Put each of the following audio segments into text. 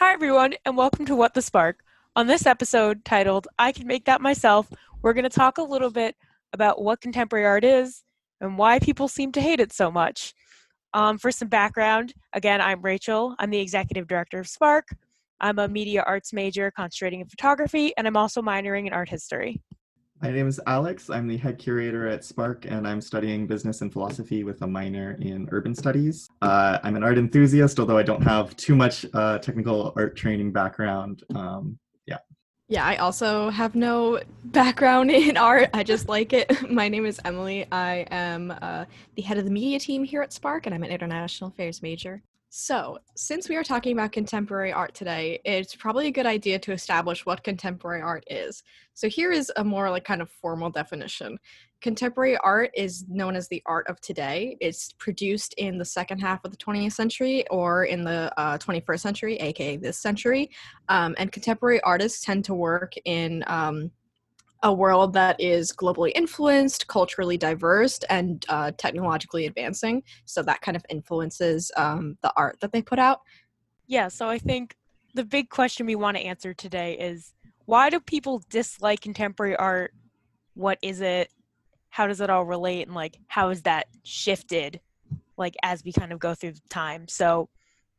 Hi everyone, and welcome to What the Spark. On this episode titled, I Can Make That Myself, we're going to talk a little bit about what contemporary art is and why people seem to hate it so much. For some background, again, I'm Rachel. I'm the Executive Director of Spark. I'm a media arts major concentrating in photography, and I'm also minoring in art history. My name is Alex. I'm the head curator at Spark, and I'm studying business and philosophy with a minor in urban studies. I'm an art enthusiast, although I don't have too much technical art training background. Yeah, I also have no background in art. I just like it. My name is Emily. I am the head of the media team here at Spark, and I'm an international affairs major. So, since we are talking about contemporary art today, it's probably a good idea to establish what contemporary art is. So here is a more like kind of formal definition. Contemporary art is known as the art of today. It's produced in the second half of the 20th century or in the 21st century, aka this century. And contemporary artists tend to work in a world that is globally influenced, culturally diverse, and technologically advancing. So that kind of influences the art that they put out. Yeah, so I think the big question we want to answer today is, why do people dislike contemporary art? What is it? How does it all relate? And like, how is that shifted, like, as we kind of go through time? So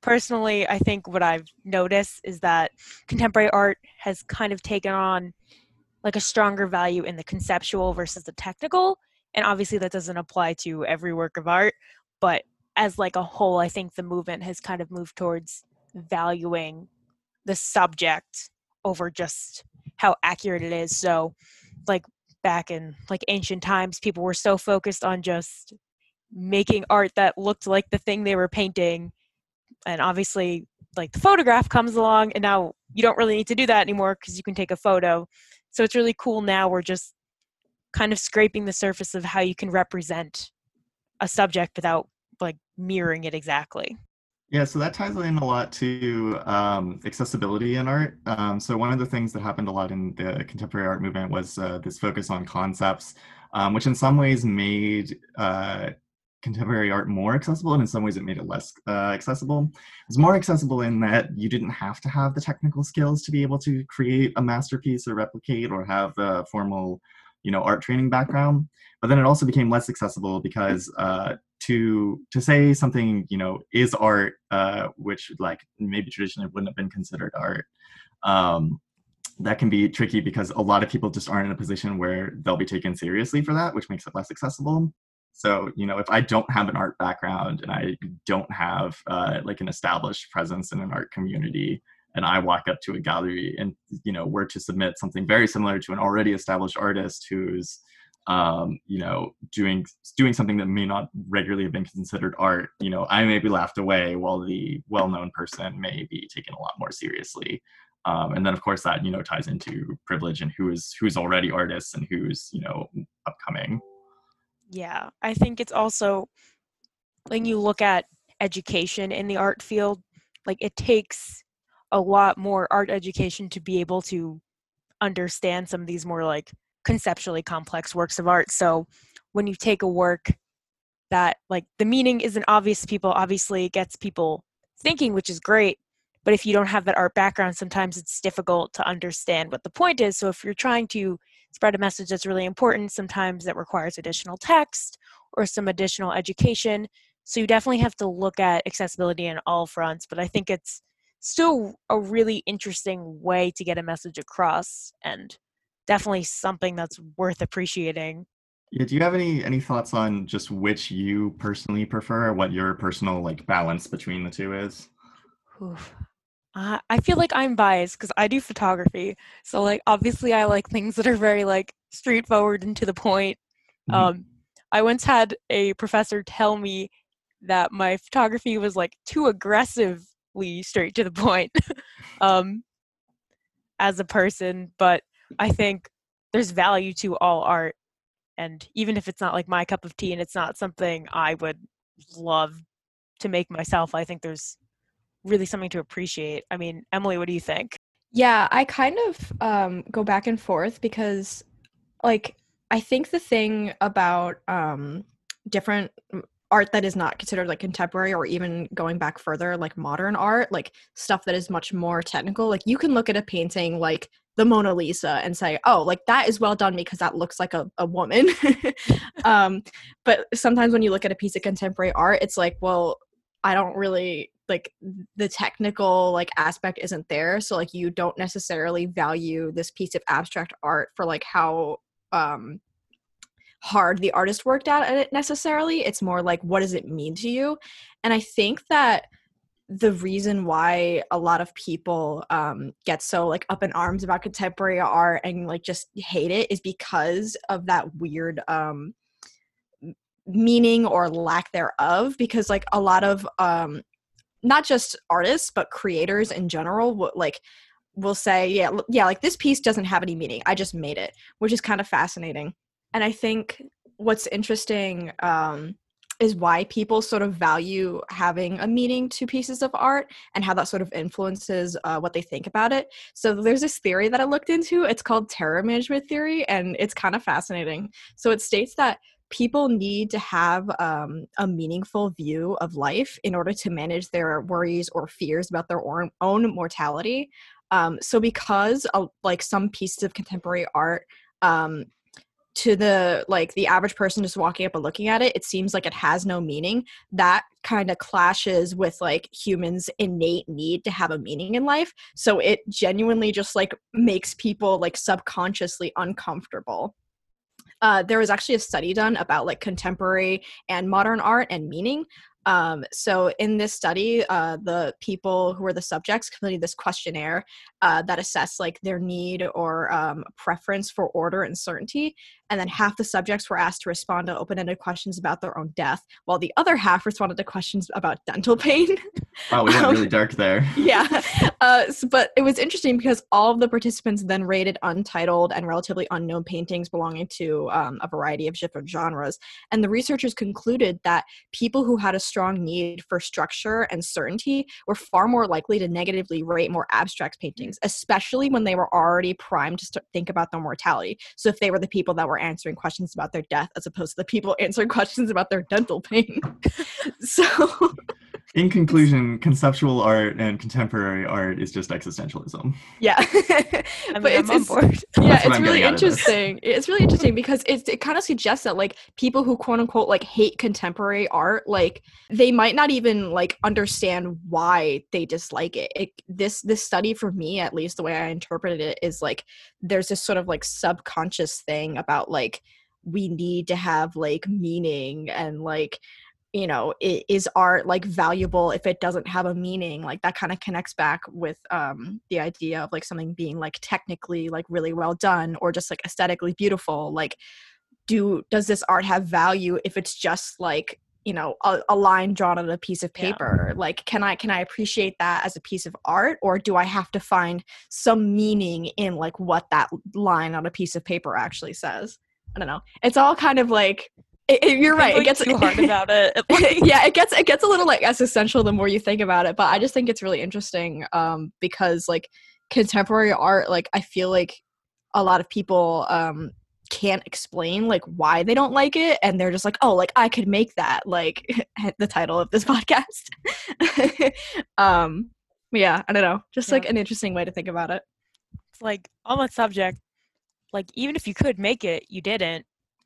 personally, I think what I've noticed is that contemporary art has kind of taken on like a stronger value in the conceptual versus the technical. And obviously that doesn't apply to every work of art, but as like a whole, I think the movement has kind of moved towards valuing the subject over just how accurate it is. So like back in like ancient times, people were so focused on just making art that looked like the thing they were painting. And obviously like the photograph comes along and now you don't really need to do that anymore because you can take a photo. So it's really cool now we're just kind of scraping the surface of how you can represent a subject without like mirroring it exactly. Yeah, so that ties in a lot to accessibility in art. So one of the things that happened a lot in the contemporary art movement was this focus on concepts, which in some ways made contemporary art more accessible, and in some ways it made it less accessible. It's more accessible in that you didn't have to have the technical skills to be able to create a masterpiece or replicate or have a formal, you know, art training background. But then it also became less accessible because to say something, you know, is art, which like maybe traditionally wouldn't have been considered art, that can be tricky because a lot of people just aren't in a position where they'll be taken seriously for that, which makes it less accessible. So, you know, if I don't have an art background and I don't have like an established presence in an art community, and I walk up to a gallery and, you know, were to submit something very similar to an already established artist who's, you know, doing something that may not regularly have been considered art, you know, I may be laughed away while the well-known person may be taken a lot more seriously. And then, of course, that, you know, ties into privilege and who's already artists and who's, you know, upcoming. Yeah, I think it's also when you look at education in the art field, like it takes a lot more art education to be able to understand some of these more like conceptually complex works of art. So when you take a work that like the meaning isn't obvious to people, obviously it gets people thinking, which is great. But if you don't have that art background, sometimes it's difficult to understand what the point is. So if you're trying to spread a message that's really important, sometimes that requires additional text or some additional education. So you definitely have to look at accessibility in all fronts, but I think it's still a really interesting way to get a message across and definitely something that's worth appreciating. Yeah, do you have any thoughts on just which you personally prefer, what your personal like balance between the two is? Oof. I feel like I'm biased because I do photography. So like, obviously I like things that are very like straightforward and to the point. I once had a professor tell me that my photography was like too aggressively straight to the point as a person. But I think there's value to all art. And even if it's not like my cup of tea and it's not something I would love to make myself, I think there's really something to appreciate. I mean, Emily, what do you think? Yeah, I kind of go back and forth because, like, I think the thing about different art that is not considered like contemporary, or even going back further, like modern art, like stuff that is much more technical. Like you can look at a painting like the Mona Lisa and say, oh, like that is well done because that looks like a woman. But sometimes when you look at a piece of contemporary art, it's like, well, I don't really, like the technical like aspect isn't there. So like you don't necessarily value this piece of abstract art for like how hard the artist worked at it necessarily. It's more like, what does it mean to you? And I think that the reason why a lot of people get so like up in arms about contemporary art and like just hate it is because of that weird meaning or lack thereof. Because like a lot of not just artists, but creators in general will say, yeah, like this piece doesn't have any meaning. I just made it, which is kind of fascinating. And I think what's interesting is why people sort of value having a meaning to pieces of art and how that sort of influences what they think about it. So there's this theory that I looked into. It's called terror management theory, and it's kind of fascinating. So it states that people need to have a meaningful view of life in order to manage their worries or fears about their own mortality. So because like some pieces of contemporary art to the average person just walking up and looking at it, it seems like it has no meaning. That kind of clashes with like humans' innate need to have a meaning in life. So it genuinely just like makes people like subconsciously uncomfortable. There was actually a study done about like contemporary and modern art and meaning. So in this study, the people who were the subjects completed this questionnaire that assessed like their need or preference for order and certainty. And then half the subjects were asked to respond to open-ended questions about their own death, while the other half responded to questions about dental pain. Wow, we went really dark there. Yeah. But it was interesting because all of the participants then rated untitled and relatively unknown paintings belonging to a variety of different genres. And the researchers concluded that people who had a strong need for structure and certainty were far more likely to negatively rate more abstract paintings, especially when they were already primed to think about their mortality. So if they were the people that were answering questions about their death as opposed to the people answering questions about their dental pain. So in conclusion, conceptual art and contemporary art is just existentialism. Yeah. I mean, but I'm on board. Yeah, it's really interesting. It's really interesting because it kind of suggests that like people who quote unquote like hate contemporary art, like they might not even like understand why they dislike it. This study, for me at least, the way I interpreted it is like there's this sort of like subconscious thing about like we need to have like meaning and like, you know, is art like valuable if it doesn't have a meaning? Like that kind of connects back with the idea of like something being like technically like really well done or just like aesthetically beautiful. Like does this art have value if it's just like, you know, a line drawn on a piece of paper? Yeah. Like can I appreciate that as a piece of art, or do I have to find some meaning in like what that line on a piece of paper actually says? I don't know. It's all kind of like you're right. It gets too hard about it. Yeah, it gets a little like existential the more you think about it. But I just think it's really interesting because like contemporary art, like I feel like a lot of people can't explain like why they don't like it, and they're just like, oh, like I could make that. Like the title of this podcast. Yeah, I don't know. Just like an interesting way to think about it. It's like on that subject, like even if you could make it, you didn't.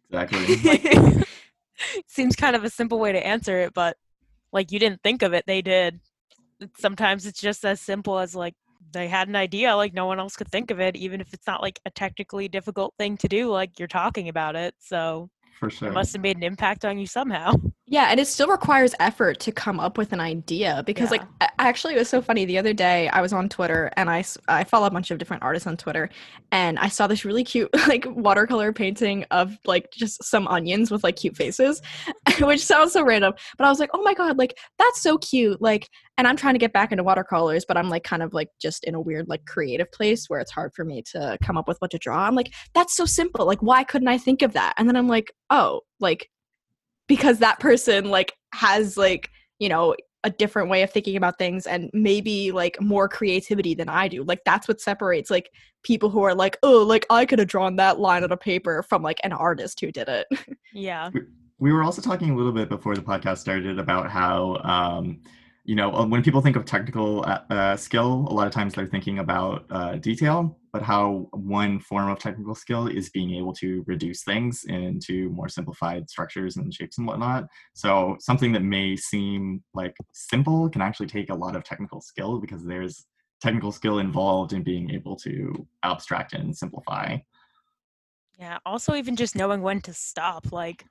Exactly. Like, seems kind of a simple way to answer it, but like you didn't think of it, they did. Sometimes it's just as simple as like they had an idea, like no one else could think of it, even if it's not like a technically difficult thing to do, like you're talking about it. So for sure, it must have made an impact on you somehow. Yeah, and it still requires effort to come up with an idea because like actually it was so funny. The other day I was on Twitter and I follow a bunch of different artists on Twitter, and I saw this really cute like watercolor painting of like just some onions with like cute faces, which sounds so random, but I was like, oh my God, like that's so cute. Like, and I'm trying to get back into watercolors, but I'm like kind of like just in a weird like creative place where it's hard for me to come up with what to draw. I'm like, that's so simple. Like, why couldn't I think of that? And then I'm like, oh, like because that person like has like, you know, a different way of thinking about things and maybe like more creativity than I do. Like that's what separates like people who are like, oh, like I could have drawn that line on a paper from like an artist who did it. Yeah. We were also talking a little bit before the podcast started about how, you know, when people think of technical skill, a lot of times they're thinking about detail, but how one form of technical skill is being able to reduce things into more simplified structures and shapes and whatnot. So something that may seem like simple can actually take a lot of technical skill, because there's technical skill involved in being able to abstract and simplify. Yeah, also even just knowing when to stop, like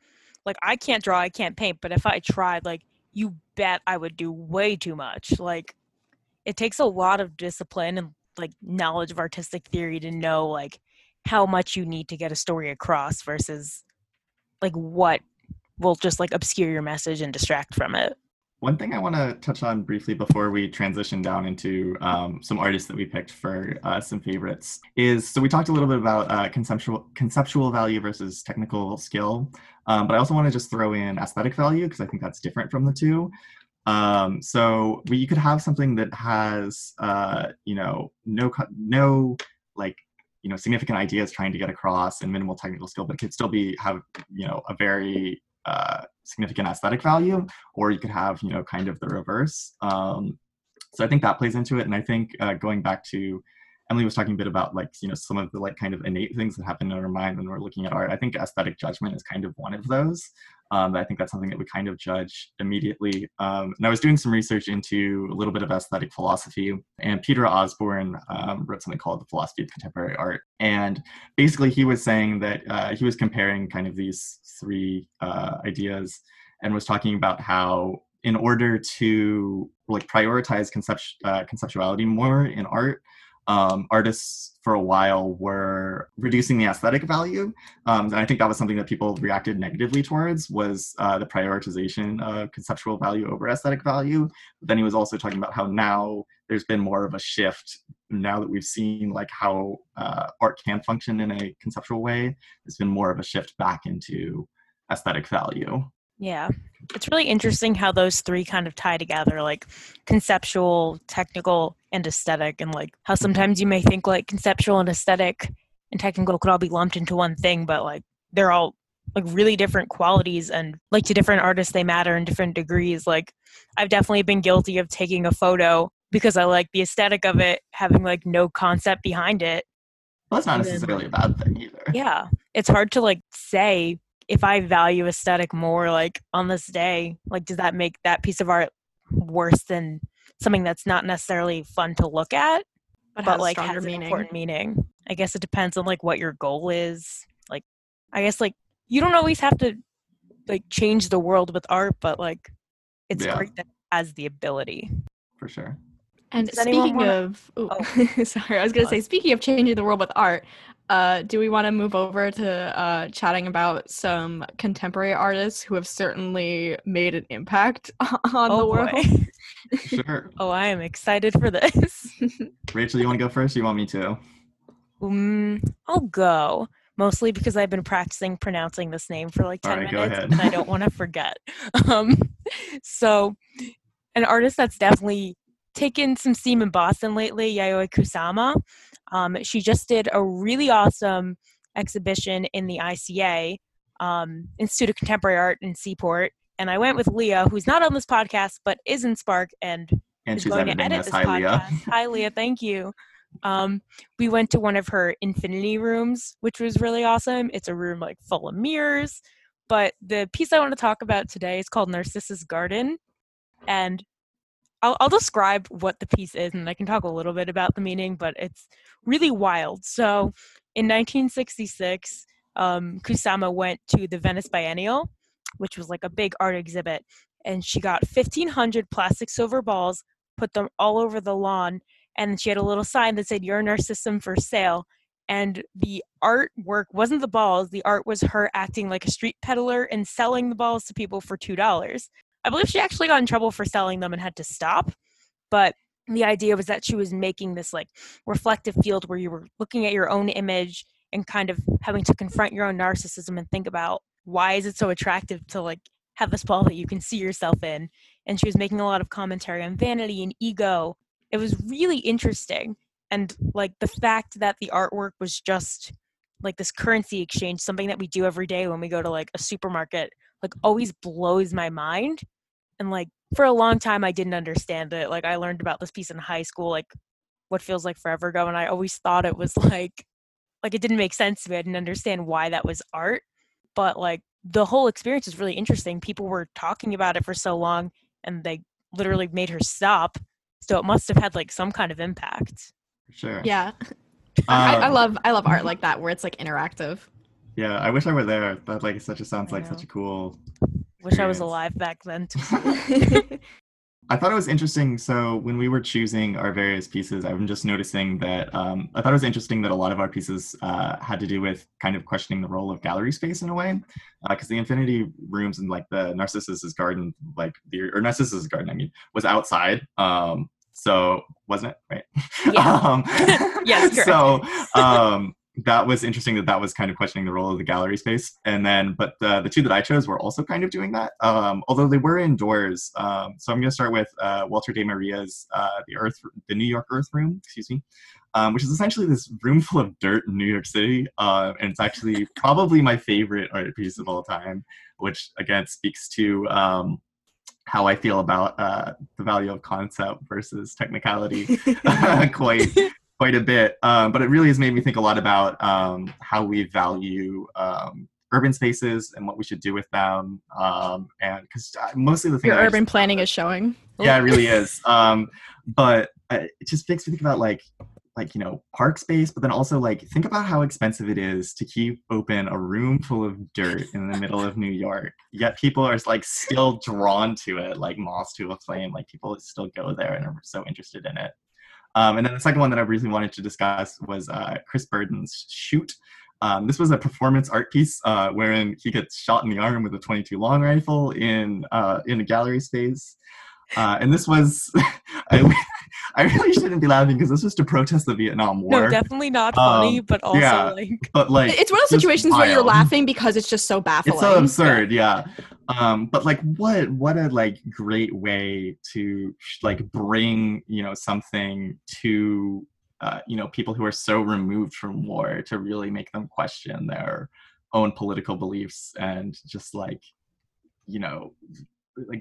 I can't draw, I can't paint, but if I tried, like, you bet I would do way too much. Like, it takes a lot of discipline and like knowledge of artistic theory to know like how much you need to get a story across versus like what will just like obscure your message and distract from it. One thing I want to touch on briefly before we transition down into some artists that we picked for some favorites is, so we talked a little bit about conceptual value versus technical skill, but I also want to just throw in aesthetic value, because I think that's different from the two. So you could have something that has, you know, no like, you know, significant ideas trying to get across and minimal technical skill, but it could still have, you know, a very significant aesthetic value, or you could have, you know, kind of the reverse. So I think that plays into it. And I think going back to, Emily was talking a bit about like, you know, some of the like kind of innate things that happen in our mind when we're looking at art. I think aesthetic judgment is kind of one of those. I think that's something that we kind of judge immediately. And I was doing some research into a little bit of aesthetic philosophy, and Peter Osborne wrote something called The Philosophy of Contemporary Art. And basically he was saying that he was comparing kind of these three ideas, and was talking about how in order to like prioritize conceptuality more in art, artists for a while were reducing the aesthetic value, and I think that was something that people reacted negatively towards, was the prioritization of conceptual value over aesthetic value. But then he was also talking about how now there's been more of a shift, now that we've seen like how art can function in a conceptual way. There's been more of a shift back into aesthetic value. Yeah, it's really interesting how those three kind of tie together, like conceptual, technical, and aesthetic, and like how sometimes you may think like conceptual and aesthetic and technical could all be lumped into one thing, but like they're all like really different qualities, and like to different artists they matter in different degrees. Like I've definitely been guilty of taking a photo because I like the aesthetic of it, having like no concept behind it. Well, that's not necessarily a bad thing either. Yeah, it's hard to like say if I value aesthetic more, like on this day, like does that make that piece of art worse than something that's not necessarily fun to look at, but like has an important meaning? I guess it depends on like what your goal is. Like, I guess like you don't always have to like change the world with art, but like it's art that has the ability. For sure. And speaking of changing the world with art, do we want to move over to chatting about some contemporary artists who have certainly made an impact on the world? Sure. Oh, I am excited for this. Rachel, you want to go first? Or you want me to? I'll go. Mostly because I've been practicing pronouncing this name for like 10 minutes, and I don't want to forget. So, an artist that's definitely taken some steam in Boston lately, Yayoi Kusama. She just did a really awesome exhibition in the ICA, Institute of Contemporary Art in Seaport. And I went with Leah, who's not on this podcast, but is in Spark and is going to edit this podcast. Hi, Leah. Thank you. We went to one of her infinity rooms, which was really awesome. It's a room like full of mirrors. But the piece I want to talk about today is called Narcissus Garden. And I'll describe what the piece is, and I can talk a little bit about the meaning, but it's really wild. So in 1966, Kusama went to the Venice Biennial, which was like a big art exhibit, and she got 1,500 plastic silver balls, put them all over the lawn, and she had a little sign that said, "Your Narcissum for sale." And the artwork wasn't the balls. The art was her acting like a street peddler and selling the balls to people for $2. I believe she actually got in trouble for selling them and had to stop. But the idea was that she was making this like reflective field where you were looking at your own image and kind of having to confront your own narcissism and think about why is it so attractive to like have this ball that you can see yourself in. And she was making a lot of commentary on vanity and ego. It was really interesting. And like the fact that the artwork was just like this currency exchange, something that we do every day when we go to like a supermarket, like always blows my mind. And like for a long time, I didn't understand it. Like I learned about this piece in high school, like what feels like forever ago. And I always thought it was like it didn't make sense to me. I didn't understand why that was art. But like the whole experience is really interesting. People were talking about it for so long and they literally made her stop. So it must have had like some kind of impact. Sure. Yeah. I love art like that where it's like interactive. Yeah, I wish I were there. That like such a cool experience. Wish I was alive back then. I thought it was interesting. So when we were choosing our various pieces, I'm just noticing that I thought it was interesting that a lot of our pieces had to do with kind of questioning the role of gallery space in a way, because the infinity rooms and like the Narcissus Garden, was outside. So wasn't it? Right. Yeah. Yes. Correct. So that was interesting that was kind of questioning the role of the gallery space. And then, but the two that I chose were also kind of doing that, although they were indoors. So I'm going to start with Walter De Maria's the New York Earth Room, which is essentially this room full of dirt in New York City. And it's actually probably my favorite art piece of all time, which again speaks to how I feel about the value of concept versus technicality quite a bit. But it really has made me think a lot about how we value urban spaces and what we should do with them. And because mostly the thing your urban planning is showing. Yeah, it really is. But it just makes me think about like park space, but then also like think about how expensive it is to keep open a room full of dirt in the middle of New York, yet people are like still drawn to it like moths to a flame. Like people still go there and are so interested in it. And then the second one that I really wanted to discuss was Chris Burden's Shoot. This was a performance art piece wherein he gets shot in the arm with a .22 long rifle in a gallery space. And this was, I really shouldn't be laughing because this was to protest the Vietnam War. No, definitely not funny, but also it's one of those situations where you're laughing because it's just so baffling. It's so absurd, yeah. But like what a like great way to like bring, something to, people who are so removed from war to really make them question their own political beliefs and just like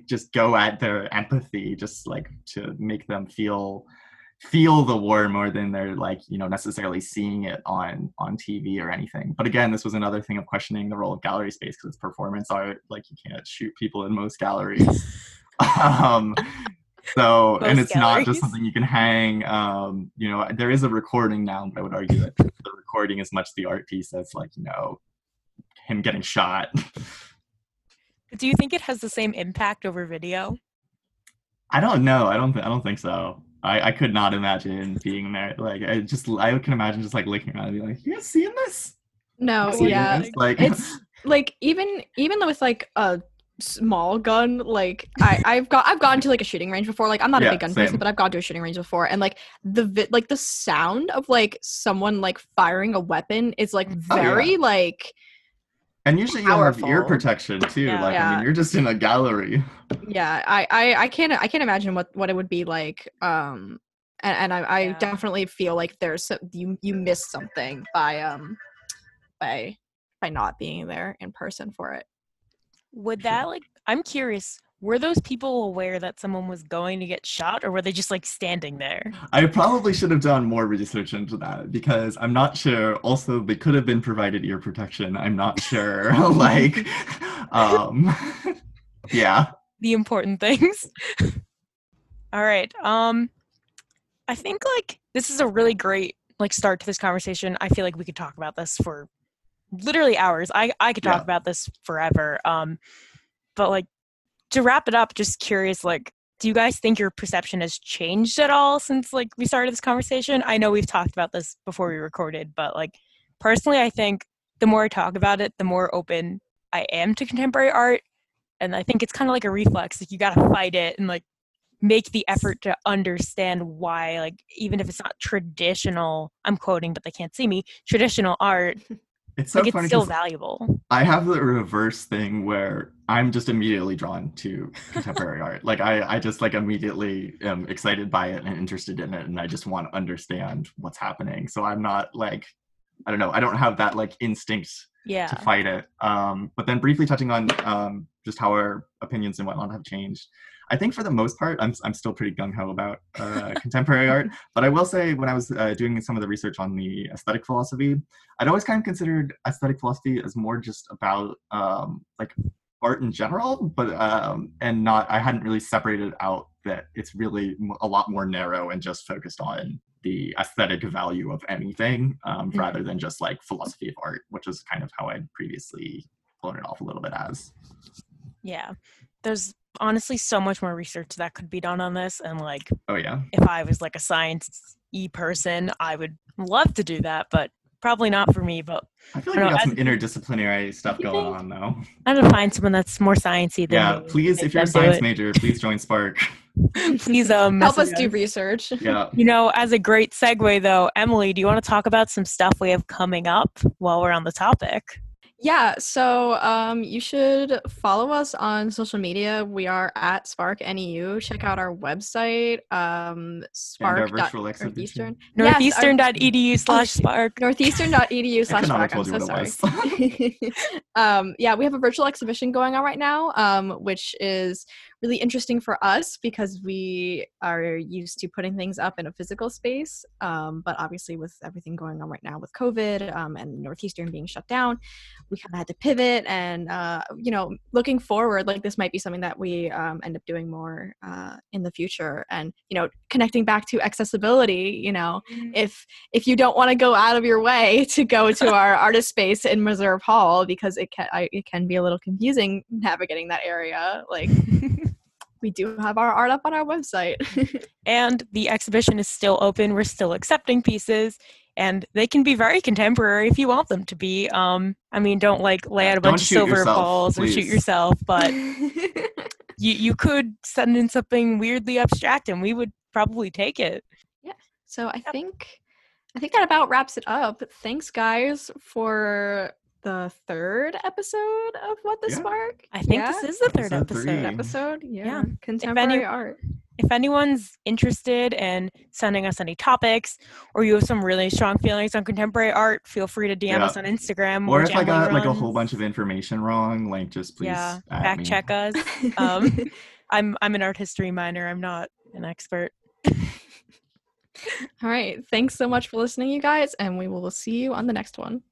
just go at their empathy, just like to make them feel the war more than they're necessarily seeing it on TV or anything. But again, this was another thing of questioning the role of gallery space because it's performance art. Like you can't shoot people in most galleries. And it's galleries. Not just something you can hang. There is a recording now, but I would argue that the recording is much the art piece as him getting shot. Do you think it has the same impact over video? I don't know. I don't think so. I could not imagine being there. Like I can imagine just like looking around and being like, "You guys seeing this?" No, yeah. This? Like it's like even though with like a small gun, like I've gone to like a shooting range before. Like I'm not a big gun person, but I've gone to a shooting range before, and like the sound of like someone like firing a weapon is like very like. And usually powerful. You have ear protection too. Yeah, I mean, you're just in a gallery. Yeah, I can't imagine what it would be like. I definitely feel like there's you miss something by not being there in person for it. Would that I'm curious. Were those people aware that someone was going to get shot, or were they just like standing there? I probably should have done more research into that because I'm not sure. Also, they could have been provided ear protection. I'm not sure. Yeah. The important things. All right. I think this is a really great start to this conversation. I feel like we could talk about this for literally hours. I could talk about this forever. But to wrap it up, just curious, do you guys think your perception has changed at all since, we started this conversation? I know we've talked about this before we recorded, but, personally, I think the more I talk about it, the more open I am to contemporary art. And I think it's kind of like a reflex. You got to fight it and, make the effort to understand why, even if it's not traditional, I'm quoting, but they can't see me, traditional art. It's so funny, it's still valuable. I have the reverse thing where I'm just immediately drawn to contemporary art. I just immediately am excited by it and interested in it, and I just want to understand what's happening. So I'm not I don't know. I don't have that instinct to fight it. But then briefly touching on just how our opinions and whatnot have changed. I think for the most part, I'm still pretty gung-ho about contemporary art, but I will say when I was doing some of the research on the aesthetic philosophy, I'd always kind of considered aesthetic philosophy as more just about like art in general, but and not, I hadn't really separated out that it's really a lot more narrow and just focused on the aesthetic value of anything, rather than just like philosophy of art, which is kind of how I'd previously blown it off a little bit as. Yeah, there's honestly so much more research that could be done on this, and like, oh yeah, if I was like a science-y person, I would love to do that, but probably not for me. But I feel like we got some interdisciplinary stuff going on though. I'm gonna find someone that's more science-y than me. Please, if you're a science major, please join Spark. Please help us do research. Yeah. You know, as a great segue though, Emily, do you want to talk about some stuff we have coming up while we're on the topic? Yeah, so you should follow us on social media. We are at SparkNEU. Check out our website, Spark Northeastern. Northeastern.edu/Spark. Northeastern.edu/Spark. I'm so sorry. Yeah, we have a virtual exhibition going on right now, which is really interesting for us because we are used to putting things up in a physical space. But obviously with everything going on right now with COVID and Northeastern being shut down, we kind of had to pivot and, you know, looking forward, like this might be something that we end up doing more in the future. And, you know, connecting back to accessibility, you know, if you don't want to go out of your way to go to our artist space in Reserve Hall, because it can be a little confusing navigating that area, like... We do have our art up on our website. And the exhibition is still open. We're still accepting pieces. And they can be very contemporary if you want them to be. I mean, don't like lay out a bunch of silver balls please. Or shoot yourself. But you could send in something weirdly abstract and we would probably take it. Yeah. So I think that about wraps it up. Thanks, guys, for... the third episode of What the Spark? I think this is the third episode. Yeah. Contemporary art. If anyone's interested in sending us any topics or you have some really strong feelings on contemporary art, feel free to DM us on Instagram. Or if I got like a whole bunch of information wrong, like just please fact check us. I'm an art history minor. I'm not an expert. All right. Thanks so much for listening, you guys, and we will see you on the next one.